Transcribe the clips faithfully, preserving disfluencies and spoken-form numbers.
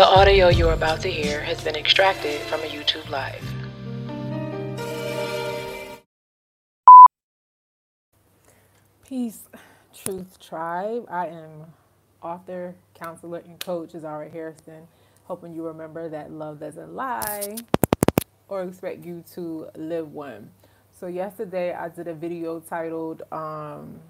The audio you are about to hear has been extracted from a YouTube Live. Peace, Truth Tribe. I am author, counselor, and coach Zara Hairston, hoping you remember that love doesn't lie or expect you to live one. So yesterday I did a video titled, um,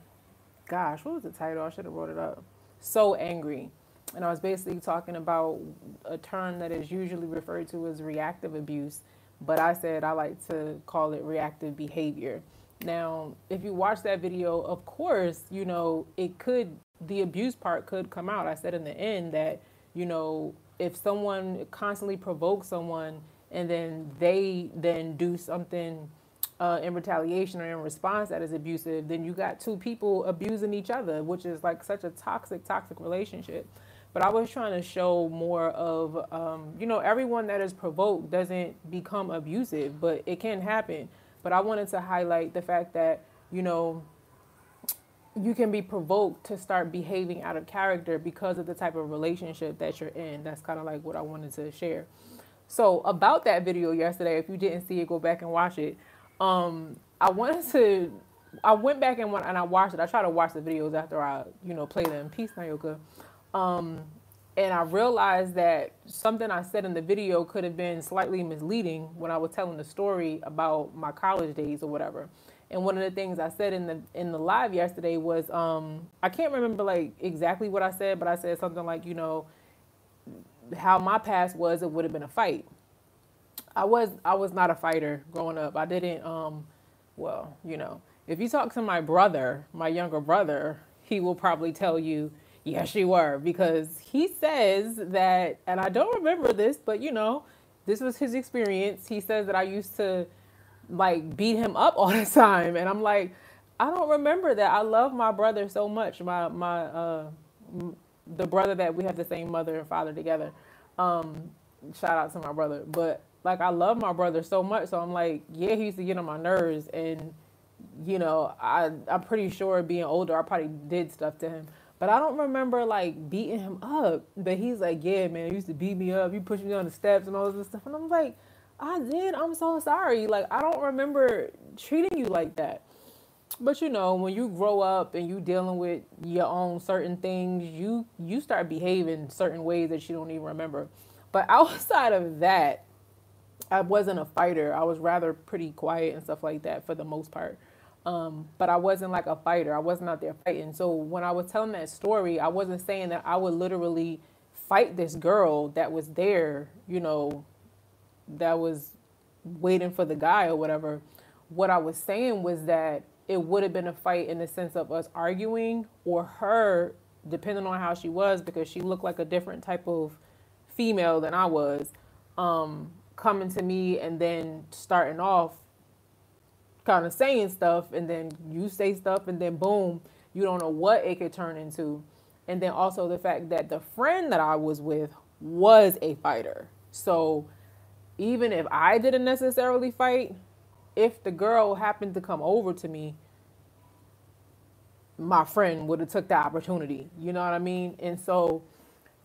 gosh, what was the title? I should have wrote it up. So Angry. And I was basically talking about a term that is usually referred to as reactive abuse, but I said I like to call it reactive behavior. Now, if you watch that video, of course, you know, it could, the abuse part could come out. I said in the end that, you know, if someone constantly provokes someone and then they then do something uh, in retaliation or in response that is abusive, then you got two people abusing each other, which is like such a toxic, toxic relationship. But I was trying to show more of, um, you know, everyone that is provoked doesn't become abusive, but it can happen. But I wanted to highlight the fact that, you know, you can be provoked to start behaving out of character because of the type of relationship that you're in. That's kind of like what I wanted to share. So about that video yesterday, if you didn't see it, go back and watch it. Um, I wanted to, I went back and, went, and I watched it. I try to watch the videos after I, you know, play them. Peace, Nyoka. Um, and I realized that something I said in the video could have been slightly misleading when I was telling the story about my college days or whatever. And one of the things I said in the, in the live yesterday was, um, I can't remember like exactly what I said, but I said something like, you know, how my past was, it would have been a fight. I was, I was not a fighter growing up. I didn't, um, well, you know, if you talk to my brother, my younger brother, he will probably tell you, yes, you were, because he says that, and I don't remember this, but you know, this was his experience. He says that I used to like beat him up all the time. And I'm like, I don't remember that. I love my brother so much. My, my, uh, the brother that we have the same mother and father together. Um, shout out to my brother, but like, I love my brother so much. So I'm like, yeah, he used to get on my nerves. And you know, I, I'm pretty sure being older, I probably did stuff to him. But I don't remember like beating him up, but he's like, yeah, man, you used to beat me up. You pushed me on the steps and all this stuff. And I'm like, I did. I'm so sorry. Like, I don't remember treating you like that. But you know, when you grow up and you dealing with your own certain things, you, you start behaving certain ways that you don't even remember. But outside of that, I wasn't a fighter. I was rather pretty quiet and stuff like that for the most part. Um, but I wasn't like a fighter. I wasn't out there fighting. So when I was telling that story, I wasn't saying that I would literally fight this girl that was there, you know, that was waiting for the guy or whatever. What I was saying was that it would have been a fight in the sense of us arguing or her, depending on how she was, because she looked like a different type of female than I was, um, coming to me and then starting off kind of saying stuff, and then you say stuff, and then boom, you don't know what it could turn into. And then also the fact that the friend that I was with was a fighter. So even if I didn't necessarily fight, if the girl happened to come over to me, my friend would have took the opportunity, you know what I mean? And so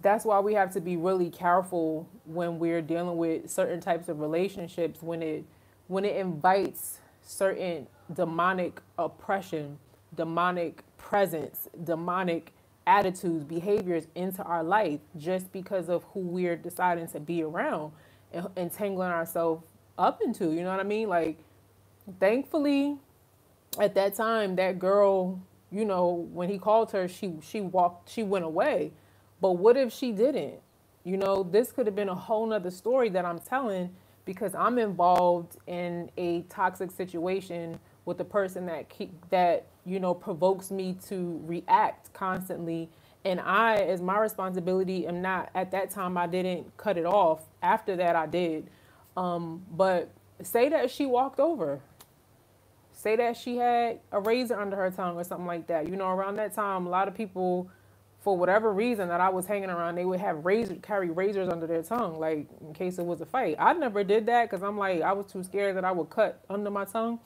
that's why we have to be really careful when we're dealing with certain types of relationships, when it, when it invites certain demonic oppression, demonic presence, demonic attitudes, behaviors into our life just because of who we're deciding to be around and entangling ourselves up into, you know what I mean? Like, thankfully, at that time, that girl, you know, when he called her, she, she walked, she went away. But what if she didn't? You know, this could have been a whole nother story that I'm telling, because I'm involved in a toxic situation with the person that, keep, that you know, provokes me to react constantly. And I, as my responsibility, am not, at that time, I didn't cut it off. After that, I did. Um, but say that she walked over. Say that she had a razor under her tongue or something like that. You know, around that time, a lot of people, for whatever reason that I was hanging around, they would have razor, carry razors under their tongue, like in case it was a fight. I never did that because I'm like, I was too scared that I would cut under my tongue.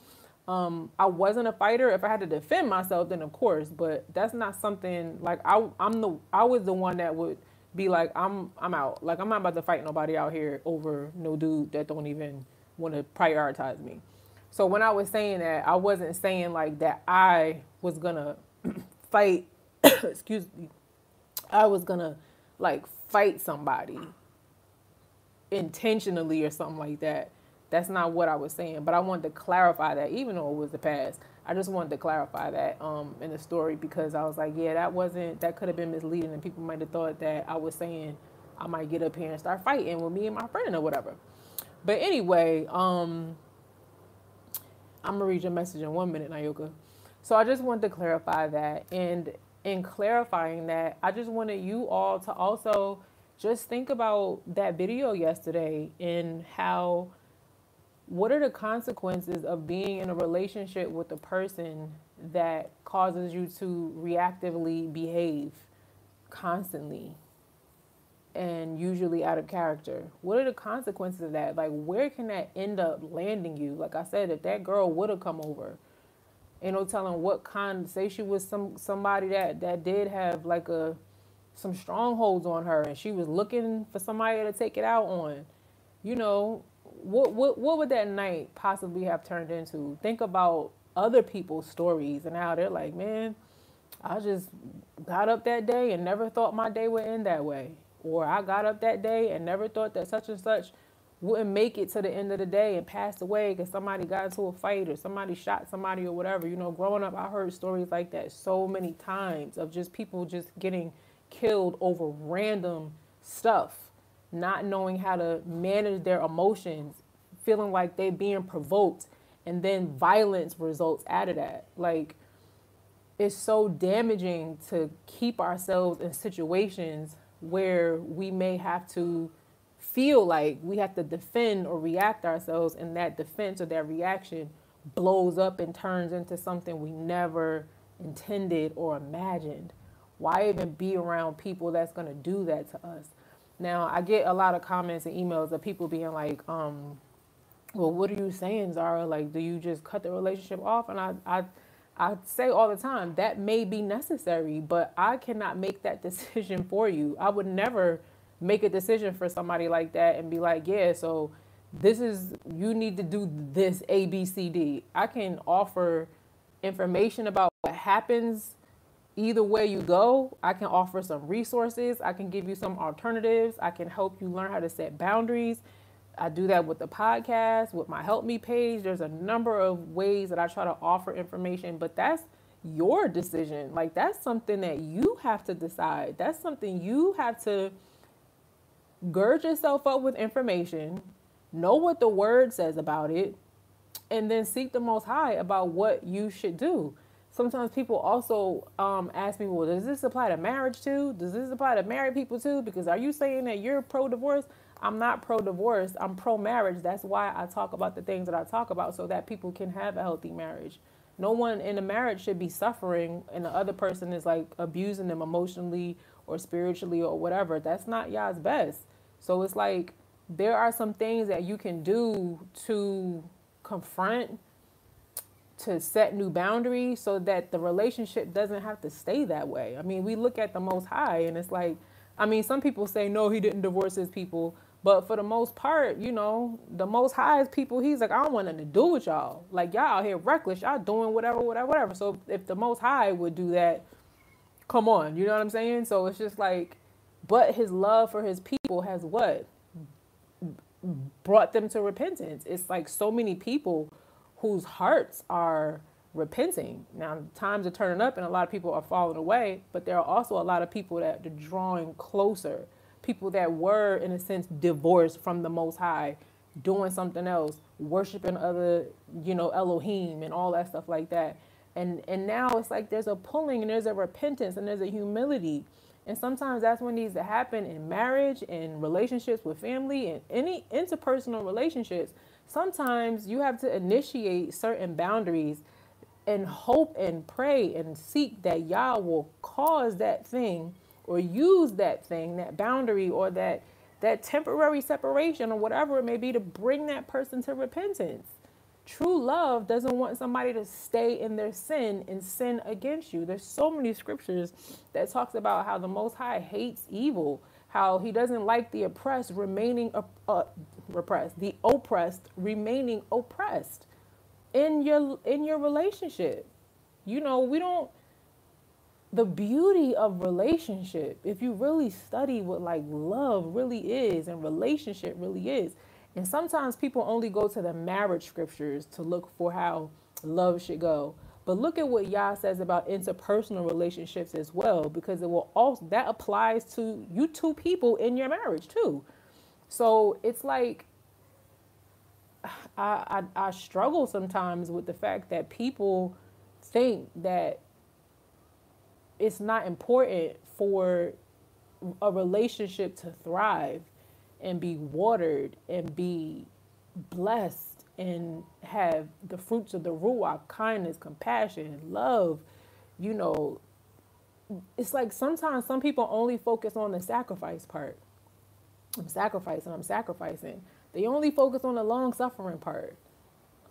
Um, I wasn't a fighter. If I had to defend myself, then of course, but that's not something like I, I'm the, I was the one that would be like, I'm I'm out. Like, I'm not about to fight nobody out here over no dude that don't even want to prioritize me. So when I was saying that, I wasn't saying like that I was gonna fight, excuse me, I was gonna like fight somebody intentionally or something like that. That's not what I was saying, but I wanted to clarify that, even though it was the past. I just wanted to clarify that um, in the story, because I was like, yeah, that wasn't, that could have been misleading, and people might have thought that I was saying I might get up here and start fighting with me and my friend or whatever. But anyway, um, I'm gonna read your message in one minute, Nyoka. So I just wanted to clarify that, and in clarifying that, I just wanted you all to also just think about that video yesterday and how, what are the consequences of being in a relationship with a person that causes you to reactively behave constantly and usually out of character? What are the consequences of that? Like, where can that end up landing you? Like I said, if that girl would have come over, and no telling what kind, say she was some somebody that, that did have like a some strongholds on her, and she was looking for somebody to take it out on, you know, What, what what would that night possibly have turned into? Think about other people's stories and how they're like, man, I just got up that day and never thought my day would end that way. Or I got up that day and never thought that such and such wouldn't make it to the end of the day and passed away because somebody got into a fight or somebody shot somebody or whatever. You know, growing up, I heard stories like that so many times of just people just getting killed over random stuff, not knowing how to manage their emotions, feeling like they're being provoked, and then violence results out of that. Like, it's so damaging to keep ourselves in situations where we may have to feel like we have to defend or react ourselves, and that defense or that reaction blows up and turns into something we never intended or imagined. Why even be around people that's going to do that to us? Now, I get a lot of comments and emails of people being like, um, well, what are you saying, Zara? Like, do you just cut the relationship off? And I, I, I say all the time, that may be necessary, but I cannot make that decision for you. I would never make a decision for somebody like that and be like, yeah, so this is, you need to do this A, B, C, D. I can offer information about what happens either way you go. I can offer some resources. I can give you some alternatives. I can help you learn how to set boundaries. I do that with the podcast, with my Help Me page. There's a number of ways that I try to offer information, but that's your decision. Like, that's something that you have to decide. That's something you have to gird yourself up with information, know what the word says about it, and then seek the Most High about what you should do. Sometimes people also um, ask me, well, does this apply to marriage too? Does this apply to married people too? Because are you saying that you're pro-divorce? I'm not pro-divorce. I'm pro-marriage. That's why I talk about the things that I talk about, so that people can have a healthy marriage. No one in a marriage should be suffering and the other person is like abusing them emotionally or spiritually or whatever. That's not y'all's best. So it's like, there are some things that you can do to confront, to set new boundaries, so that the relationship doesn't have to stay that way. I mean, we look at the Most High and it's like, I mean, some people say, no, he didn't divorce his people. But for the most part, you know, the Most High's people, he's like, I don't want nothing to do with y'all. Like, y'all out here reckless. Y'all doing whatever, whatever, whatever. So if the Most High would do that, come on, you know what I'm saying? So it's just like, but his love for his people has what? Brought them to repentance. It's like so many people whose hearts are repenting. Now, times are turning up and a lot of people are falling away, but there are also a lot of people that are drawing closer, people that were, in a sense, divorced from the Most High, doing something else, worshiping other, you know, Elohim and all that stuff like that. And, and now it's like there's a pulling and there's a repentance and there's a humility. And sometimes that's what needs to happen in marriage and relationships with family and any interpersonal relationships. Sometimes you have to initiate certain boundaries and hope and pray and seek that Yah will cause that thing or use that thing, that boundary or that, that temporary separation or whatever it may be, to bring that person to repentance. True love doesn't want somebody to stay in their sin and sin against you. There's so many scriptures that talks about how the Most High hates evil, how he doesn't like the oppressed remaining op uh, repressed, the oppressed remaining oppressed in your in your relationship. You know, we don't. The beauty of relationship, if you really study what like love really is and relationship really is, and sometimes people only go to the marriage scriptures to look for how love should go. But look at what Yah says about interpersonal relationships as well, because it will also, that applies to you two people in your marriage too. So it's like, I, I, I struggle sometimes with the fact that people think that it's not important for a relationship to thrive and be watered and be blessed and have the fruits of the Ruach, kindness, compassion, love. You know, it's like sometimes some people only focus on the sacrifice part. I'm sacrificing, I'm sacrificing. They only focus on the long-suffering part.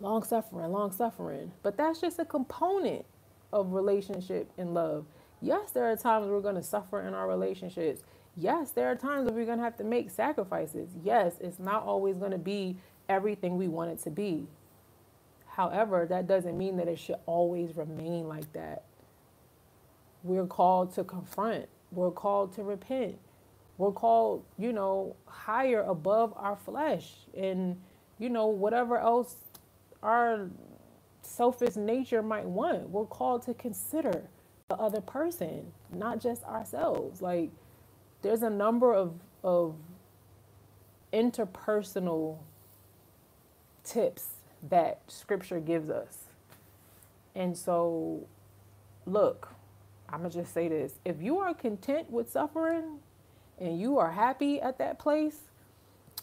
Long-suffering, long-suffering. But that's just a component of relationship and love. Yes, there are times we're going to suffer in our relationships. Yes, there are times that we're going to have to make sacrifices. Yes, it's not always going to be everything we want it to be. However, that doesn't mean that it should always remain like that. We're called to confront. We're called to repent. We're called, you know, higher above our flesh and, you know, whatever else our selfish nature might want. We're called to consider the other person, not just ourselves. Like, there's a number of, of interpersonal tips that scripture gives us. And so, look, I'm gonna just say this. If you are content with suffering and you are happy at that place,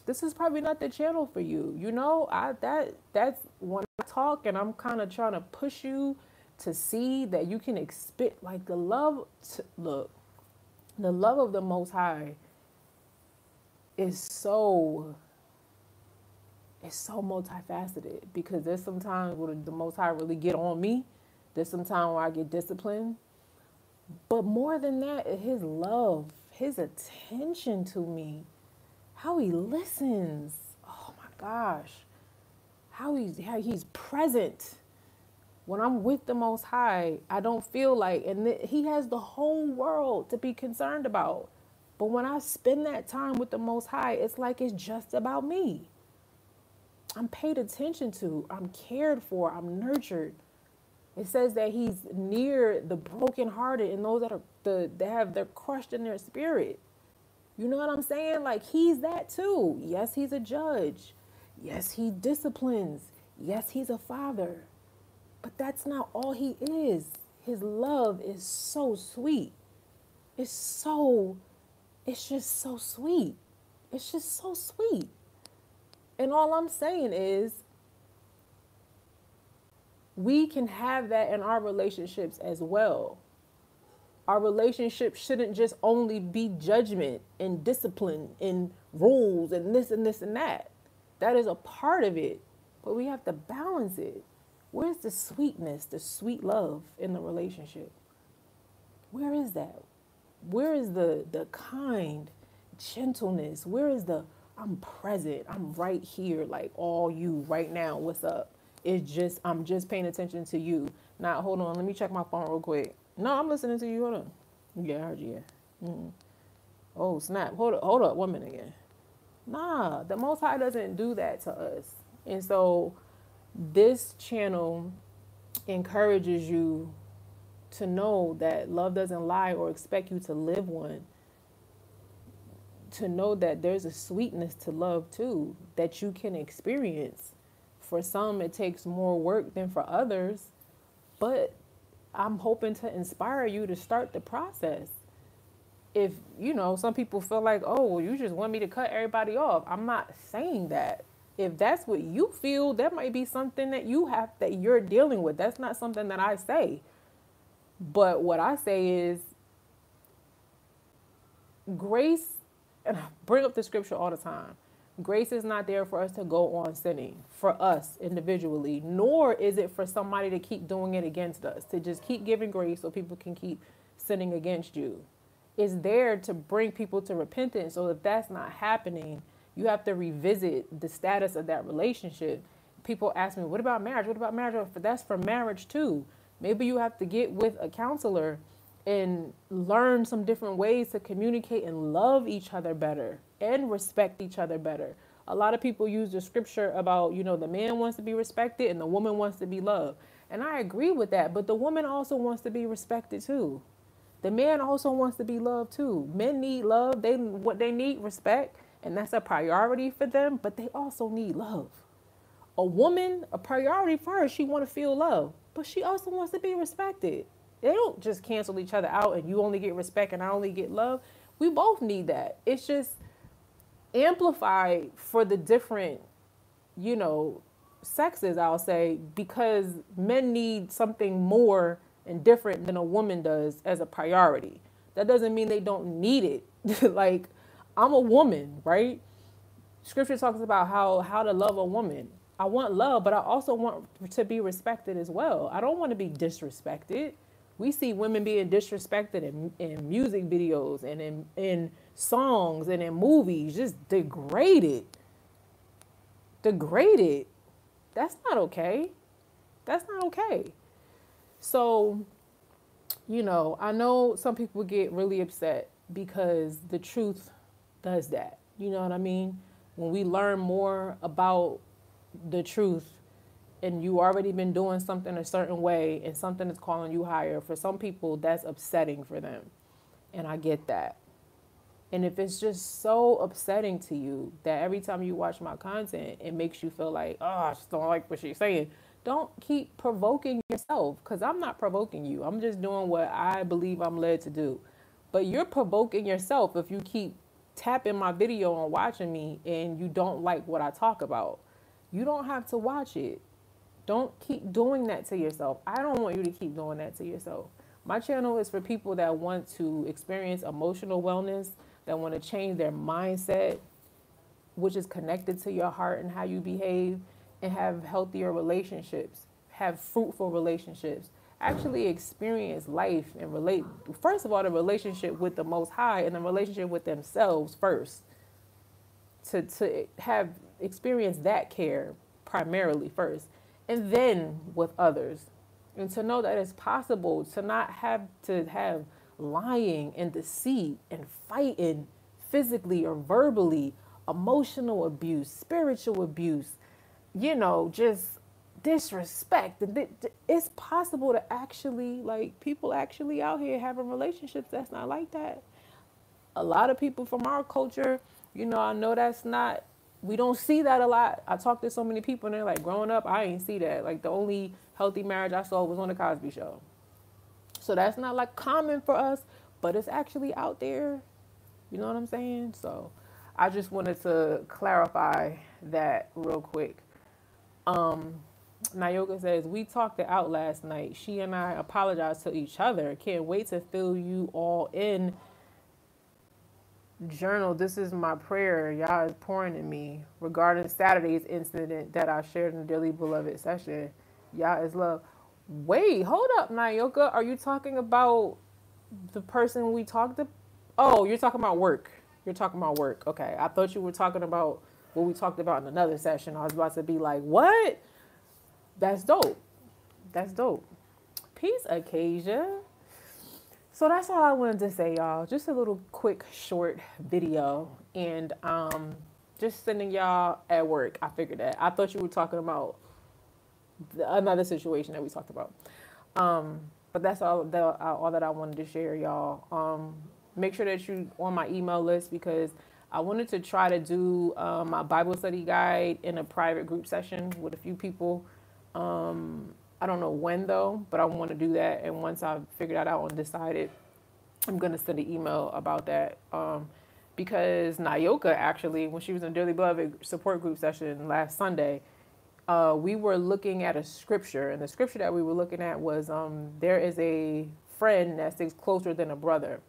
this is probably not the channel for you. You know, I that that's when I talk and I'm kind of trying to push you to see that you can expect like the love to, look, the love of the Most High is so it's so multifaceted, because there's sometimes where the Most High really get on me. There's sometimes where I get disciplined. But more than that, his love, his attention to me, how he listens. Oh my gosh. How he's, how he's present. When I'm with the Most High, I don't feel like, and he has the whole world to be concerned about. But when I spend that time with the Most High, it's like it's just about me. I'm paid attention to, I'm cared for, I'm nurtured. It says that he's near the brokenhearted and those that are the that have their crushed in their spirit. You know what I'm saying? Like, he's that too. Yes, he's a judge. Yes, he disciplines. Yes, he's a father. But that's not all he is. His love is so sweet. It's so, it's just so sweet. It's just so sweet. And all I'm saying is we can have that in our relationships as well. Our relationship shouldn't just only be judgment and discipline and rules and this and this and that. That is a part of it, but we have to balance it. Where's the sweetness, the sweet love in the relationship? Where is that? Where is the, the kind gentleness? Where is the I'm present, I'm right here, like all you right now, what's up? It's just, I'm just paying attention to you. Now, hold on, let me check my phone real quick. No, I'm listening to you, hold on. Yeah, I heard you, yeah. Mm. Oh, snap, hold up, hold up, one minute again. Nah, the Most High doesn't do that to us. And so this channel encourages you to know that love doesn't lie or expect you to live one. To know that there's a sweetness to love too, that you can experience. For some, it takes more work than for others, but I'm hoping to inspire you to start the process. If, you know, some people feel like, oh, well, you just want me to cut everybody off. I'm not saying that. If that's what you feel, that might be something that you have, that you're dealing with. That's not something that I say. But what I say is grace. And I bring up the scripture all the time. Grace is not there for us to go on sinning, for us individually, nor is it for somebody to keep doing it against us, to just keep giving grace so people can keep sinning against you. is there to bring people to repentance. So if that's not happening, you have to revisit the status of that relationship. People ask me, what about marriage? What about marriage? That's for marriage too. Maybe you have to get with a counselor and learn some different ways to communicate and love each other better and respect each other better. A lot of people use the scripture about, you know, the man wants to be respected and the woman wants to be loved. And I agree with that, but the woman also wants to be respected too. The man also wants to be loved too. Men need love. They what they need respect, and that's a priority for them, but they also need love. A woman, a priority for her, she want to feel love, but she also wants to be respected. They don't just cancel each other out and you only get respect and I only get love. We both need that. It's just amplified for the different, you know, sexes, I'll say, because men need something more and different than a woman does as a priority. That doesn't mean they don't need it. Like, I'm a woman, right? Scripture talks about how, how to love a woman. I want love, but I also want to be respected as well. I don't want to be disrespected. We see women being disrespected in, in music videos and in, in songs and in movies, just degraded. Degraded. That's not okay. That's not okay. So, you know, I know some people get really upset because the truth does that. You know what I mean? When we learn more about the truth, and you already been doing something a certain way and something is calling you higher, for some people that's upsetting for them. And I get that. And if it's just so upsetting to you that every time you watch my content, it makes you feel like, oh, I just don't like what she's saying. Don't keep provoking yourself, because I'm not provoking you. I'm just doing what I believe I'm led to do. But you're provoking yourself if you keep tapping my video and watching me and you don't like what I talk about. You don't have to watch it. Don't keep doing that to yourself. I don't want you to keep doing that to yourself. My channel is for people that want to experience emotional wellness, that want to change their mindset, which is connected to your heart and how you behave, and have healthier relationships, have fruitful relationships, actually experience life and relate. First of all, the relationship with the Most High and the relationship with themselves first. To, to have experienced that care primarily first, and then with others, and to know that it's possible to not have to have lying and deceit and fighting physically or verbally, emotional abuse, spiritual abuse, you know, just disrespect. It's possible to actually, like, people actually out here having relationships that's not like that. A lot of people from our culture, you know, I know that's not, we don't see that a lot. I talk to so many people and they're like, growing up, I ain't see that. Like, the only healthy marriage I saw was on the Cosby Show. So that's not like common for us, but it's actually out there. You know what I'm saying? So I just wanted to clarify that real quick. Um, Nyoka says, we talked it out last night. She and I apologized to each other. Can't wait to fill you all in. Journal, this is my prayer y'all is pouring in me regarding Saturday's incident that I shared in the Dearly Beloved session. Y'all is love. Wait, hold up, Nyoka. Are you talking about the person we talked to? Oh, you're talking about work. You're talking about work. Okay. I thought you were talking about what we talked about in another session. I was about to be like, what? That's dope. That's dope. Peace, Acacia. So that's all I wanted to say, y'all. Just a little quick, short video. And um, just sending y'all at work. I figured that. I thought you were talking about another situation that we talked about. Um, but that's all, the, uh, all that I wanted to share, y'all. Um, make sure that you're on my email list, because I wanted to try to do uh, my Bible study guide in a private group session with a few people. Um... I don't know when, though, but I want to do that. And once I've figured that out and decided, I'm going to send an email about that. Um, because Nyoka, actually, when she was in Dearly Beloved support group session last Sunday, uh, we were looking at a scripture. And the scripture that we were looking at was, um, there is a friend that sticks closer than a brother.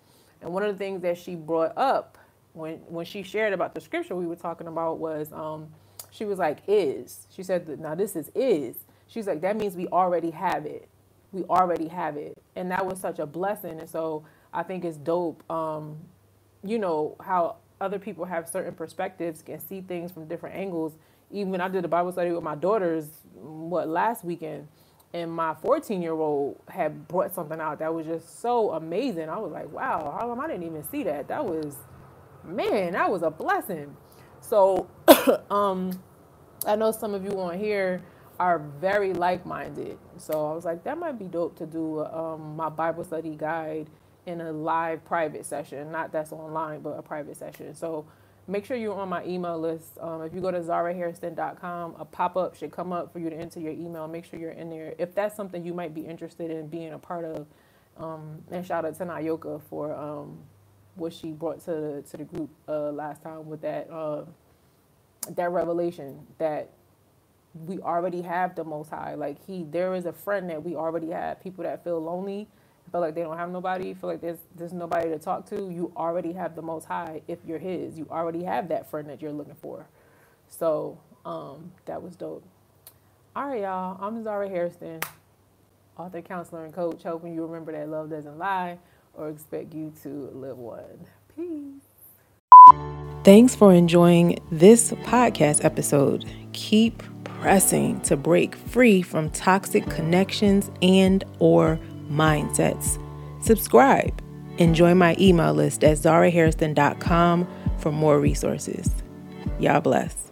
And one of the things that she brought up when, when she shared about the scripture we were talking about was, um, she was like, is. She said, now this is is. She's like, that means we already have it. We already have it. And that was such a blessing. And so I think it's dope, um, you know, how other people have certain perspectives, can see things from different angles. Even when I did a Bible study with my daughters, what, last weekend, and my fourteen-year-old had brought something out that was just so amazing. I was like, wow, Harlem, I didn't even see that. That was, man, that was a blessing. So um, I know some of you on here are very like-minded. So I was like, that might be dope to do um, my Bible study guide in a live private session, not that's online, but a private session. So make sure you're on my email list. Um, if you go to Zara Hairston dot com, a pop-up should come up for you to enter your email. Make sure you're in there. If that's something you might be interested in being a part of, um, and shout out to Nyoka for um, what she brought to the, to the group uh, last time with that, uh, that revelation that we already have the Most High. Like he, there is a friend that we already have. People that feel lonely, feel like they don't have nobody, feel like there's there's nobody to talk to, you already have the Most High if you're his. You already have that friend that you're looking for. So um, that was dope. All right, y'all. I'm Zara Hairston, author, counselor, and coach, hoping you remember that love doesn't lie or expect you to live one. Peace. Thanks for enjoying this podcast episode. Keep pressing to break free from toxic connections and or mindsets. Subscribe and join my email list at Zara Hairston dot com for more resources. Y'all bless.